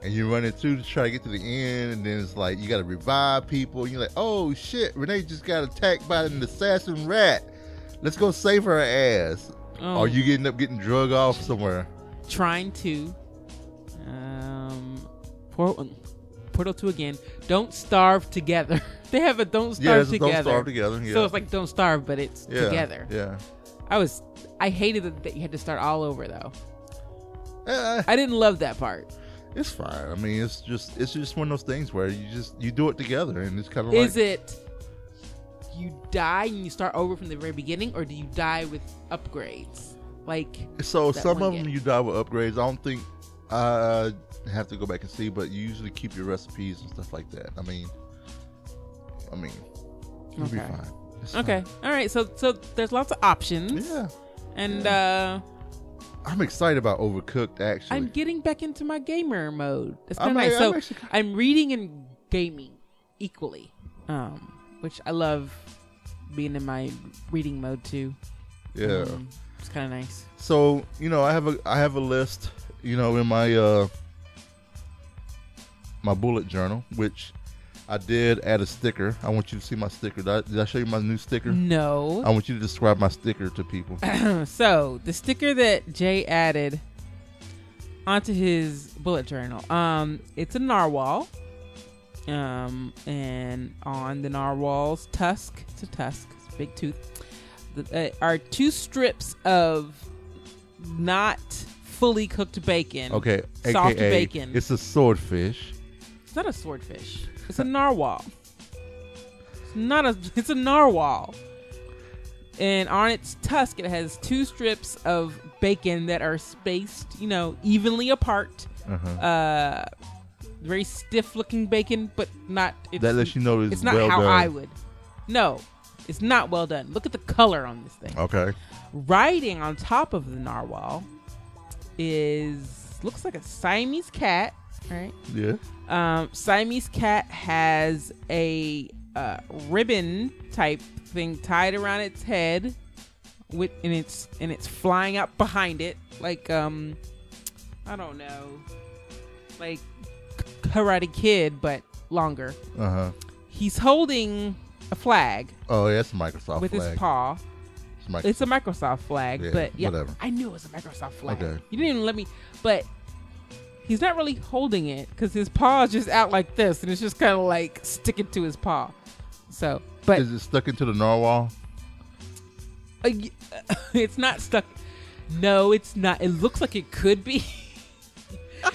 and you're running through to try to get to the end, and then it's like, you got to revive people. And you're like, oh shit, Renee just got attacked by an assassin rat. Let's go save her ass. Oh. Or you end up getting drug off somewhere. Trying to. Um... Portal, Portal two again. Don't Starve Together. They have a Don't Starve yeah, it's a Together. Don't Starve Together. Yeah. So it's like Don't Starve, but it's yeah, together. Yeah. I was. I hated that, that you had to start all over though. Uh, I didn't love that part. It's fine. I mean, it's just it's just one of those things where you just you do it together, and it's kind of like. Is it? You die and you start over from the very beginning, or do you die with upgrades? Like, so some of them you die with upgrades. I don't think I have to go back and see, but you usually keep your recipes and stuff like that. I mean, I mean, you'll okay. be fine. It's okay. Fine. All right. So, so there's lots of options. Yeah. And yeah. uh I'm excited about Overcooked. Actually, I'm getting back into my gamer mode. It's kind of nice. So I'm, actually... I'm reading and gaming equally, um, which I love being in my reading mode too. Yeah. Um, it's kind of nice. So, you know, I have a I have a list, you know, in my uh, my bullet journal, which I did add a sticker. I want you to see my sticker. Did I, did I show you my new sticker? No. I want you to describe my sticker to people. So, the sticker that Jay added onto his bullet journal, um, it's a narwhal, um, and on the narwhal's tusk, it's a tusk, it's a big tooth, The, uh, are two strips of not fully cooked bacon. Okay, soft A K A bacon. It's a swordfish. It's not a swordfish. It's a narwhal. It's not a. It's a narwhal. And on its tusk, it has two strips of bacon that are spaced, you know, evenly apart. Uh-huh. Uh, very stiff-looking bacon, but not. It's, that lets you know it's, it's not well how done. I would. No. It's not well done. Look at the color on this thing. Okay. Riding on top of the narwhal is, looks like a Siamese cat, right? Yeah. Um, Siamese cat has a uh, ribbon type thing tied around its head, with and it's and it's flying up behind it like um, I don't know, like Karate Kid but longer. Uh huh. He's holding a flag. Oh, yeah, it's a Microsoft with flag. With his paw. It's, it's a Microsoft flag, yeah, but yeah, whatever. I knew it was a Microsoft flag. Okay. You didn't even let me, but he's not really holding it because his paw is just out like this, and it's just kind of like sticking to his paw. So, but is it stuck into the narwhal? Uh, it's not stuck. No, it's not. It looks like it could be.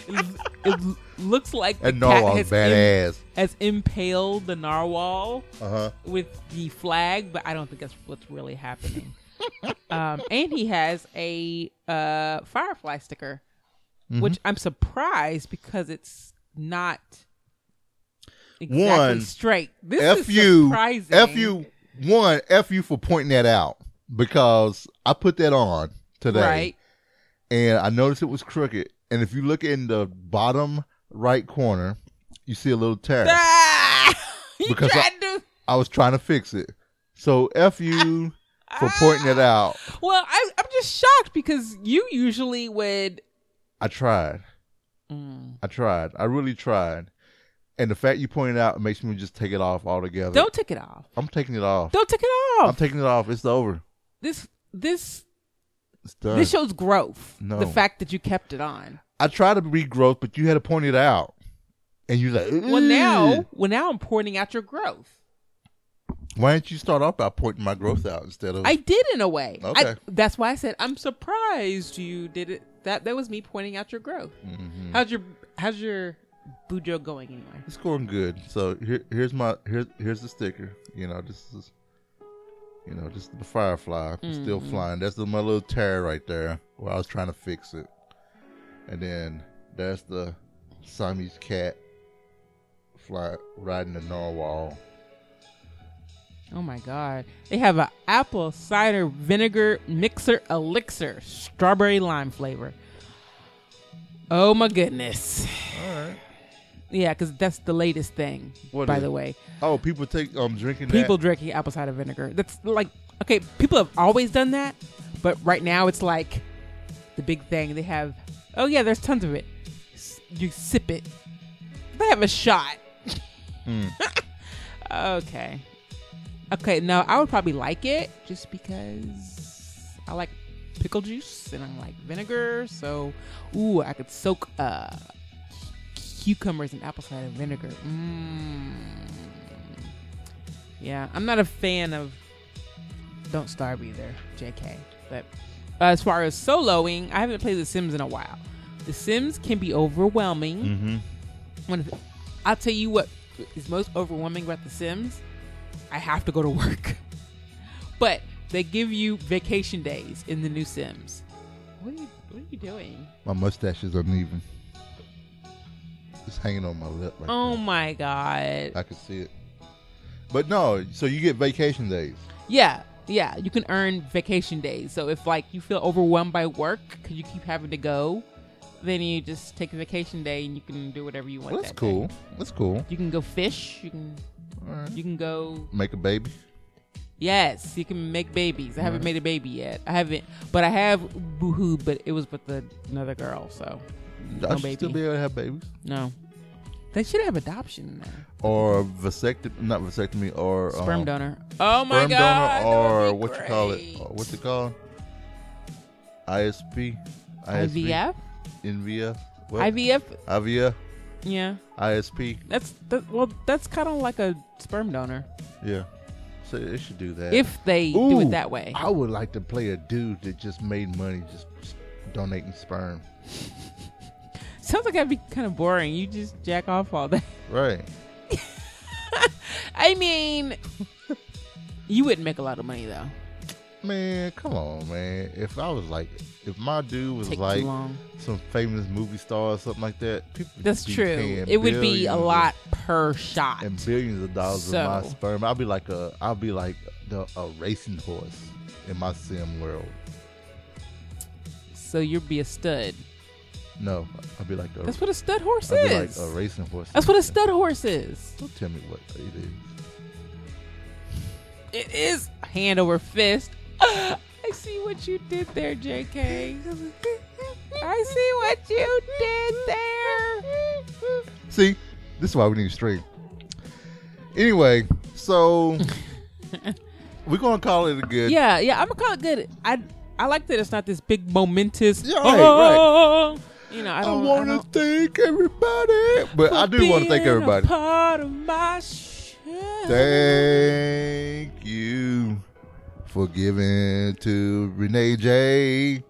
it, it looks like the cat has, badass. Im- has impaled the narwhal uh-huh. with the flag, but I don't think that's what's really happening. um, and he has a uh, Firefly sticker, mm-hmm. which I'm surprised because it's not exactly one, straight. This F is you, surprising. F you, one, F you for pointing that out because I put that on today, right. And I noticed it was crooked. And if you look in the bottom right corner, you see a little tear. Ah! Because I, to... I was trying to fix it. So F you ah! for pointing it out. Well, I, I'm just shocked because you usually would. I tried. Mm. I tried. I really tried. And the fact you pointed out makes me just take it off altogether. Don't take it off. I'm taking it off. Don't take it off. I'm taking it off. It's over. This this. This shows growth. No. The fact that you kept it on. I try to be growth, but you had to point it out, and you're like, Ew. "Well, now, well, now I'm pointing out your growth." Why didn't you start off by pointing my growth out instead of? I did in a way. Okay, I, that's why I said I'm surprised you did it. That that was me pointing out your growth. Mm-hmm. How's your How's your bujo going anyway? It's going good. So here, here's my here's here's the sticker. You know, this is. You know, just the firefly mm-hmm. still flying. That's the, my little tear right there where I was trying to fix it. And then that's the Siamese cat fly riding the narwhal. Oh, my God. They have an apple cider vinegar mixer elixir, strawberry lime flavor. Oh, my goodness. All right. Yeah, because that's the latest thing, what by the way. Oh, people take um drinking People that? drinking apple cider vinegar. That's like, okay, people have always done that, but right now it's like the big thing. They have, oh, yeah, there's tons of it. You sip it. They have a shot. Mm. okay. Okay, no, I would probably like it just because I like pickle juice and I like vinegar. So, ooh, I could soak uh cucumbers and apple cider vinegar. Mm. Yeah, I'm not a fan of Don't Starve either, J K. But uh, as far as soloing, I haven't played The Sims in a while. The Sims can be overwhelming. Mm-hmm. When I'll tell you what is most overwhelming about The Sims. I have to go to work. But they give you vacation days in the new Sims. What are you, what are you doing? My mustache is uneven. It's hanging on my lip right Oh, there. My God. I can see it. But no, so you get vacation days. Yeah, yeah. You can earn vacation days. So if, like, you feel overwhelmed by work because you keep having to go, then you just take a vacation day and you can do whatever you want. Well, that's that cool. Day. That's cool. You can go fish. You can, All right. you can go... Make a baby. Yes, you can make babies. I haven't right. made a baby yet. I haven't, but I have boohoo, but it was with the, another girl, so no I should baby. Still be able to have babies. No, they should have adoption in there. Or vasectomy, not vasectomy, or sperm um, donor. Oh my sperm God! Sperm donor, or what great. you call it? What's it called? I S P, I S P? I V F, N V F, what? I V F, I V F. Yeah. I S P. That's that, well, that's kind of like a sperm donor. Yeah. So they should do that. If they Ooh, do it that way. I would like to play a dude that just made money just, just donating sperm. Sounds like that'd be kind of boring. You just jack off all day. Right. I mean, you wouldn't make a lot of money, though. Man, come on, man. If I was like, if my dude was Take like some famous movie star or something like that, people that's would be true. It would be a lot per shot and billions of dollars so. of my sperm. I'll be like a, I'll be like the, a racing horse in my sim world. So you'd be a stud. No, I'll be like a. That's what a stud horse I'll is. Be like a racing horse. That's what a stud horse is. Don't tell me what it is. It is hand over fist. I see what you did there, J K. I see what you did there. See, this is why we need a stream. Anyway, so we're gonna call it a good. Yeah, yeah, I'm gonna call it good. I I like that it's not this big momentous. Yeah, right, oh, right. You know, I don't I want to thank everybody, but I do want to thank everybody. Part of my show. Thank you. For giving to Renee Jay.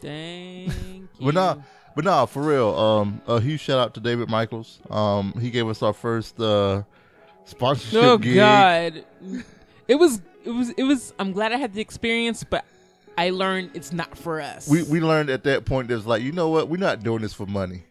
Thank you. But nah, but nah, for real. Um, a huge shout out to David Michaels. Um, he gave us our first uh, sponsorship. Oh gig. God, it was, it was, it was. I'm glad I had the experience, but I learned it's not for us. We we learned at that point that it's like, you know what, we're not doing this for money.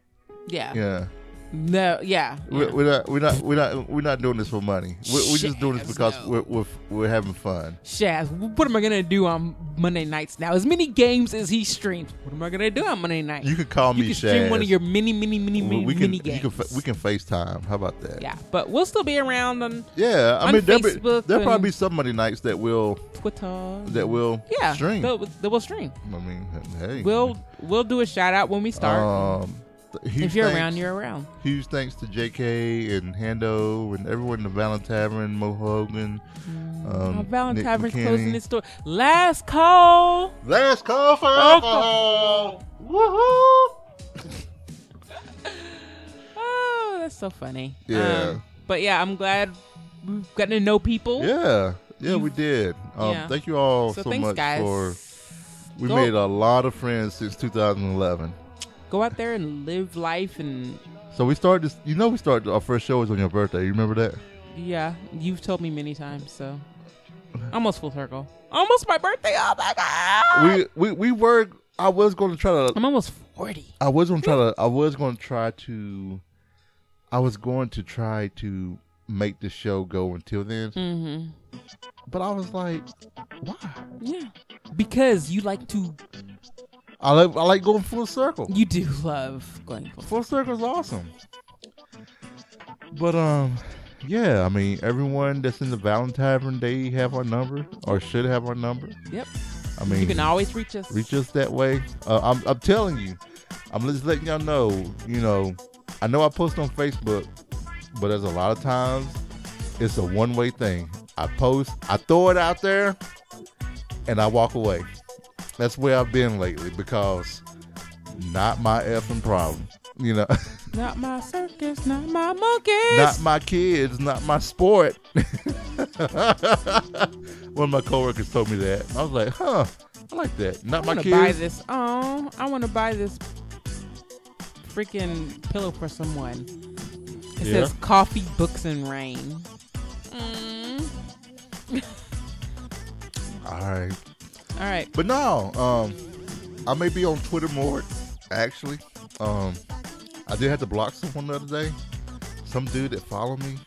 Yeah. Yeah. No, yeah, we're, yeah. we're not, we're not, we're not, we're not doing this for money. We're, we're Shaz, just doing this because no. we're, we're we're having fun. Shaz, what am I gonna do on Monday nights now? As many games as he streams, what am I gonna do on Monday nights? You could call you me. You can Shaz. Stream one of your mini, mini, mini, mini, we can, mini games. You can, we can FaceTime. How about that? Yeah, but we'll still be around on. Yeah, I on mean, there'll, be, there'll probably be some Monday nights that will Twitter that will yeah stream. That will stream. I mean, hey, we'll we'll do a shout out when we start. Um, Huge if you're thanks, around, you're around. Huge thanks to J K and Hando and everyone in the Valentine Tavern, Mo Hogan. Um, oh, Valentine Tavern's closing its door. Last call. Last call for alcohol. Woohoo. Oh, that's so funny. Yeah. Um, but yeah, I'm glad we've gotten to know people. Yeah. Yeah, You've, we did. Um, yeah. Thank you all so, so thanks, much guys. for. We Go. made a lot of friends since two thousand eleven. Go out there and live life. And so we started this, you know, we started our first show was on your birthday. You remember that? Yeah. You've told me many times, so almost full circle. Almost my birthday. Oh my God. We we, we were I was gonna try to I'm almost forty. I was gonna try to I was gonna try to I was going to try to make the show go until then. Mm-hmm. But I was like, why? Yeah. Because you like to I like, I like going full circle. You do love going full circle. Full circle is awesome. But, um, yeah, I mean, everyone that's in the Valentine, they have our number or should have our number. Yep. I mean, you can always reach us. Reach us that way. Uh, I'm, I'm telling you, I'm just letting y'all know, you know, I know I post on Facebook, but there's a lot of times it's a one-way thing. I post, I throw it out there, and I walk away. That's where I've been lately because not my effing problem, you know. Not my circus, not my monkeys. Not my kids, not my sport. One of my coworkers told me that. I was like, huh, I like that. Not I my kids. I want to buy this. Oh, I want to buy this freaking pillow for someone. It yeah. says coffee, books, and rain. Mm. All right. All right. But no, um, I may be on Twitter more, actually. Um, I did have to block someone the other day. Some dude that followed me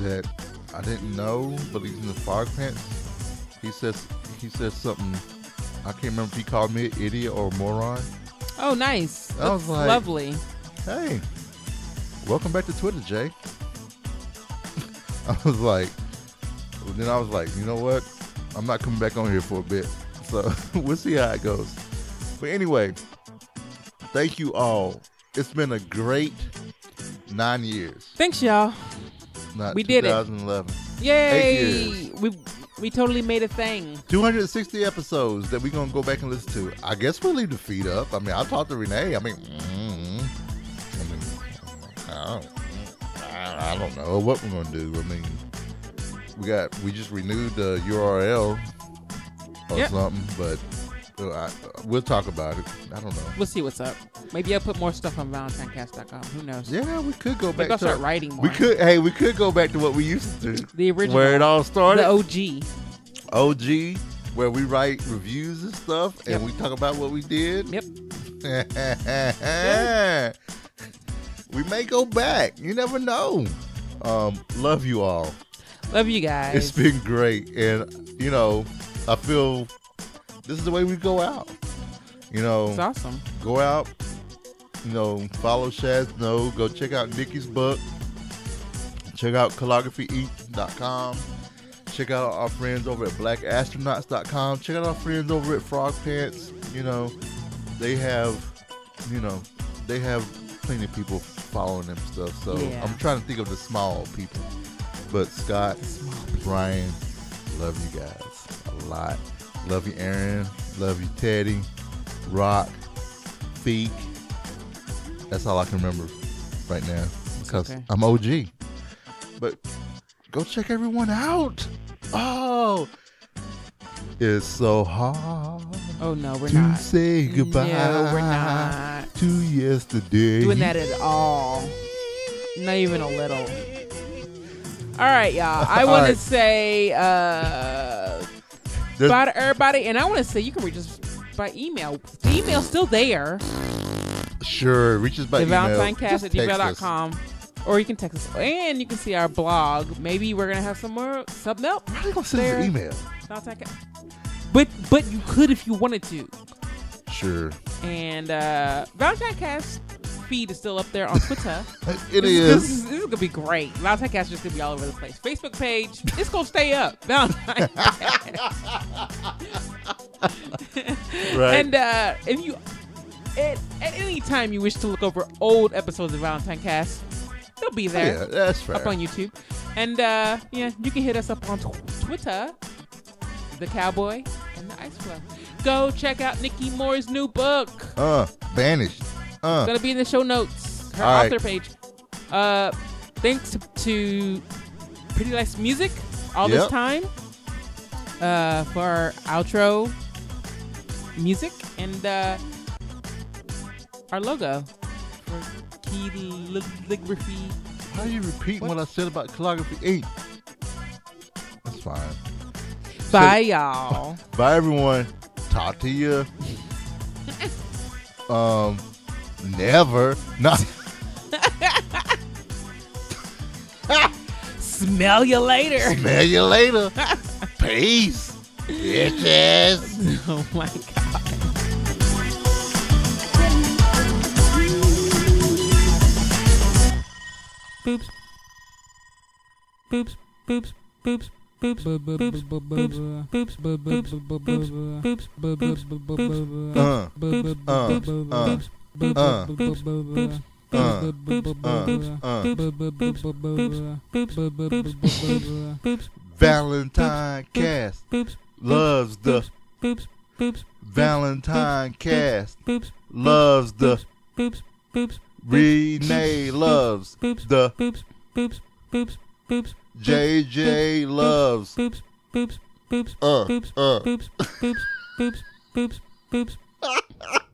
that I didn't know, but he's in the fog pants. He says he says something. I can't remember if he called me an idiot or a moron. Oh, nice. That's I was like, lovely. Hey, welcome back to Twitter, Jay. I was like, then I was like, you know what? I'm not coming back on here for a bit. So we'll see how it goes. But anyway, thank you all. It's been a great nine years. Thanks, y'all. Not we did it. twenty eleven. Yay! We we totally made a thing. two hundred sixty episodes that we're gonna go back and listen to. I guess we'll leave the feed up. I mean, I talked to Renee. I mean, mm-hmm. I mean, I don't, I don't know what we're gonna do. I mean, we got we just renewed the U R L or yep. something, but I, we'll talk about it. I don't know. We'll see what's up. Maybe I'll put more stuff on valentine cast dot com. Who knows? Yeah, we could go back to start writing more. We could, hey, we could go back to what we used to do. The original. Where it all started. The O G. O G, where we write reviews and stuff, yep. and we talk about what we did. Yep. Yep. We may go back. You never know. Um, love you all. Love you guys. It's been great. And, you know, I feel... This is the way we go out. You know, it's awesome. Go out, you know, follow Shaz No. Go check out Nikki's book. Check out calligraphy eat dot com. Check out our friends over at black astronauts dot com. Check out our friends over at Frog Pants. You know, they have, you know, they have plenty of people following them stuff. So yeah. I'm trying to think of the small people. But Scott, Brian, love you guys a lot. Love you, Aaron. Love you, Teddy. Rock. Feek. That's all I can remember right now. Because okay. I'm O G. But go check everyone out. Oh. It's so hard. Oh, no, we're to not. To say goodbye. No, we're not. To yesterday. Doing that at all. Not even a little. All right, y'all. I want right. to say... Uh, There's bye to everybody, and I want to say you can reach us by email. The email's still there. Sure, reach us by the email. valentine cast at gmail dot com, or you can text us, and you can see our blog. Maybe we're gonna have some more something else. Probably gonna send us an email. But but you could if you wanted to. Sure. And uh, Valentine Cast feed is still up there on Twitter. It this, is. This, this is gonna be great. Valentine Cast is gonna be all over the place. Facebook page, it's gonna stay up. Valentine Right. And uh, if you at, at any time you wish to look over old episodes of Valentine Cast, they'll be there. Yeah, that's right. Up on YouTube, and uh, yeah, you can hit us up on tw- Twitter, the Cowboy and the Ice Club. Go check out Nikki Moore's new book. Uh, Banished. Uh. It's going to be in the show notes. Her All author right. page. Uh, thanks to, to Pretty Nice Music all yep. this time uh, for our outro music and uh, our logo for calligraphy. Why are you repeating what, what I said about calligraphy eight? That's fine. Bye, so, y'all. Bye, everyone. Talk to you. um... Never. Not. Smell you later. Smell you later. Peace. Bitches. Oh, my God. Boobs. Boobs. Boobs. Boobs. Boops, boops, boops, boops, boops, boops, boops, boops, boops, boops, Boops, uh, boops, boops, uh, boops, uh, boops, uh, boops, boops, boops, boops, boops, boops, boops. Valentine Cast loves the boops, boops. Valentine Cast loves the boops, boops. Renee loves the boops, boops, boops, boops. J J loves boops, boops, boops, boops, boops, boops, boops, boops, boops.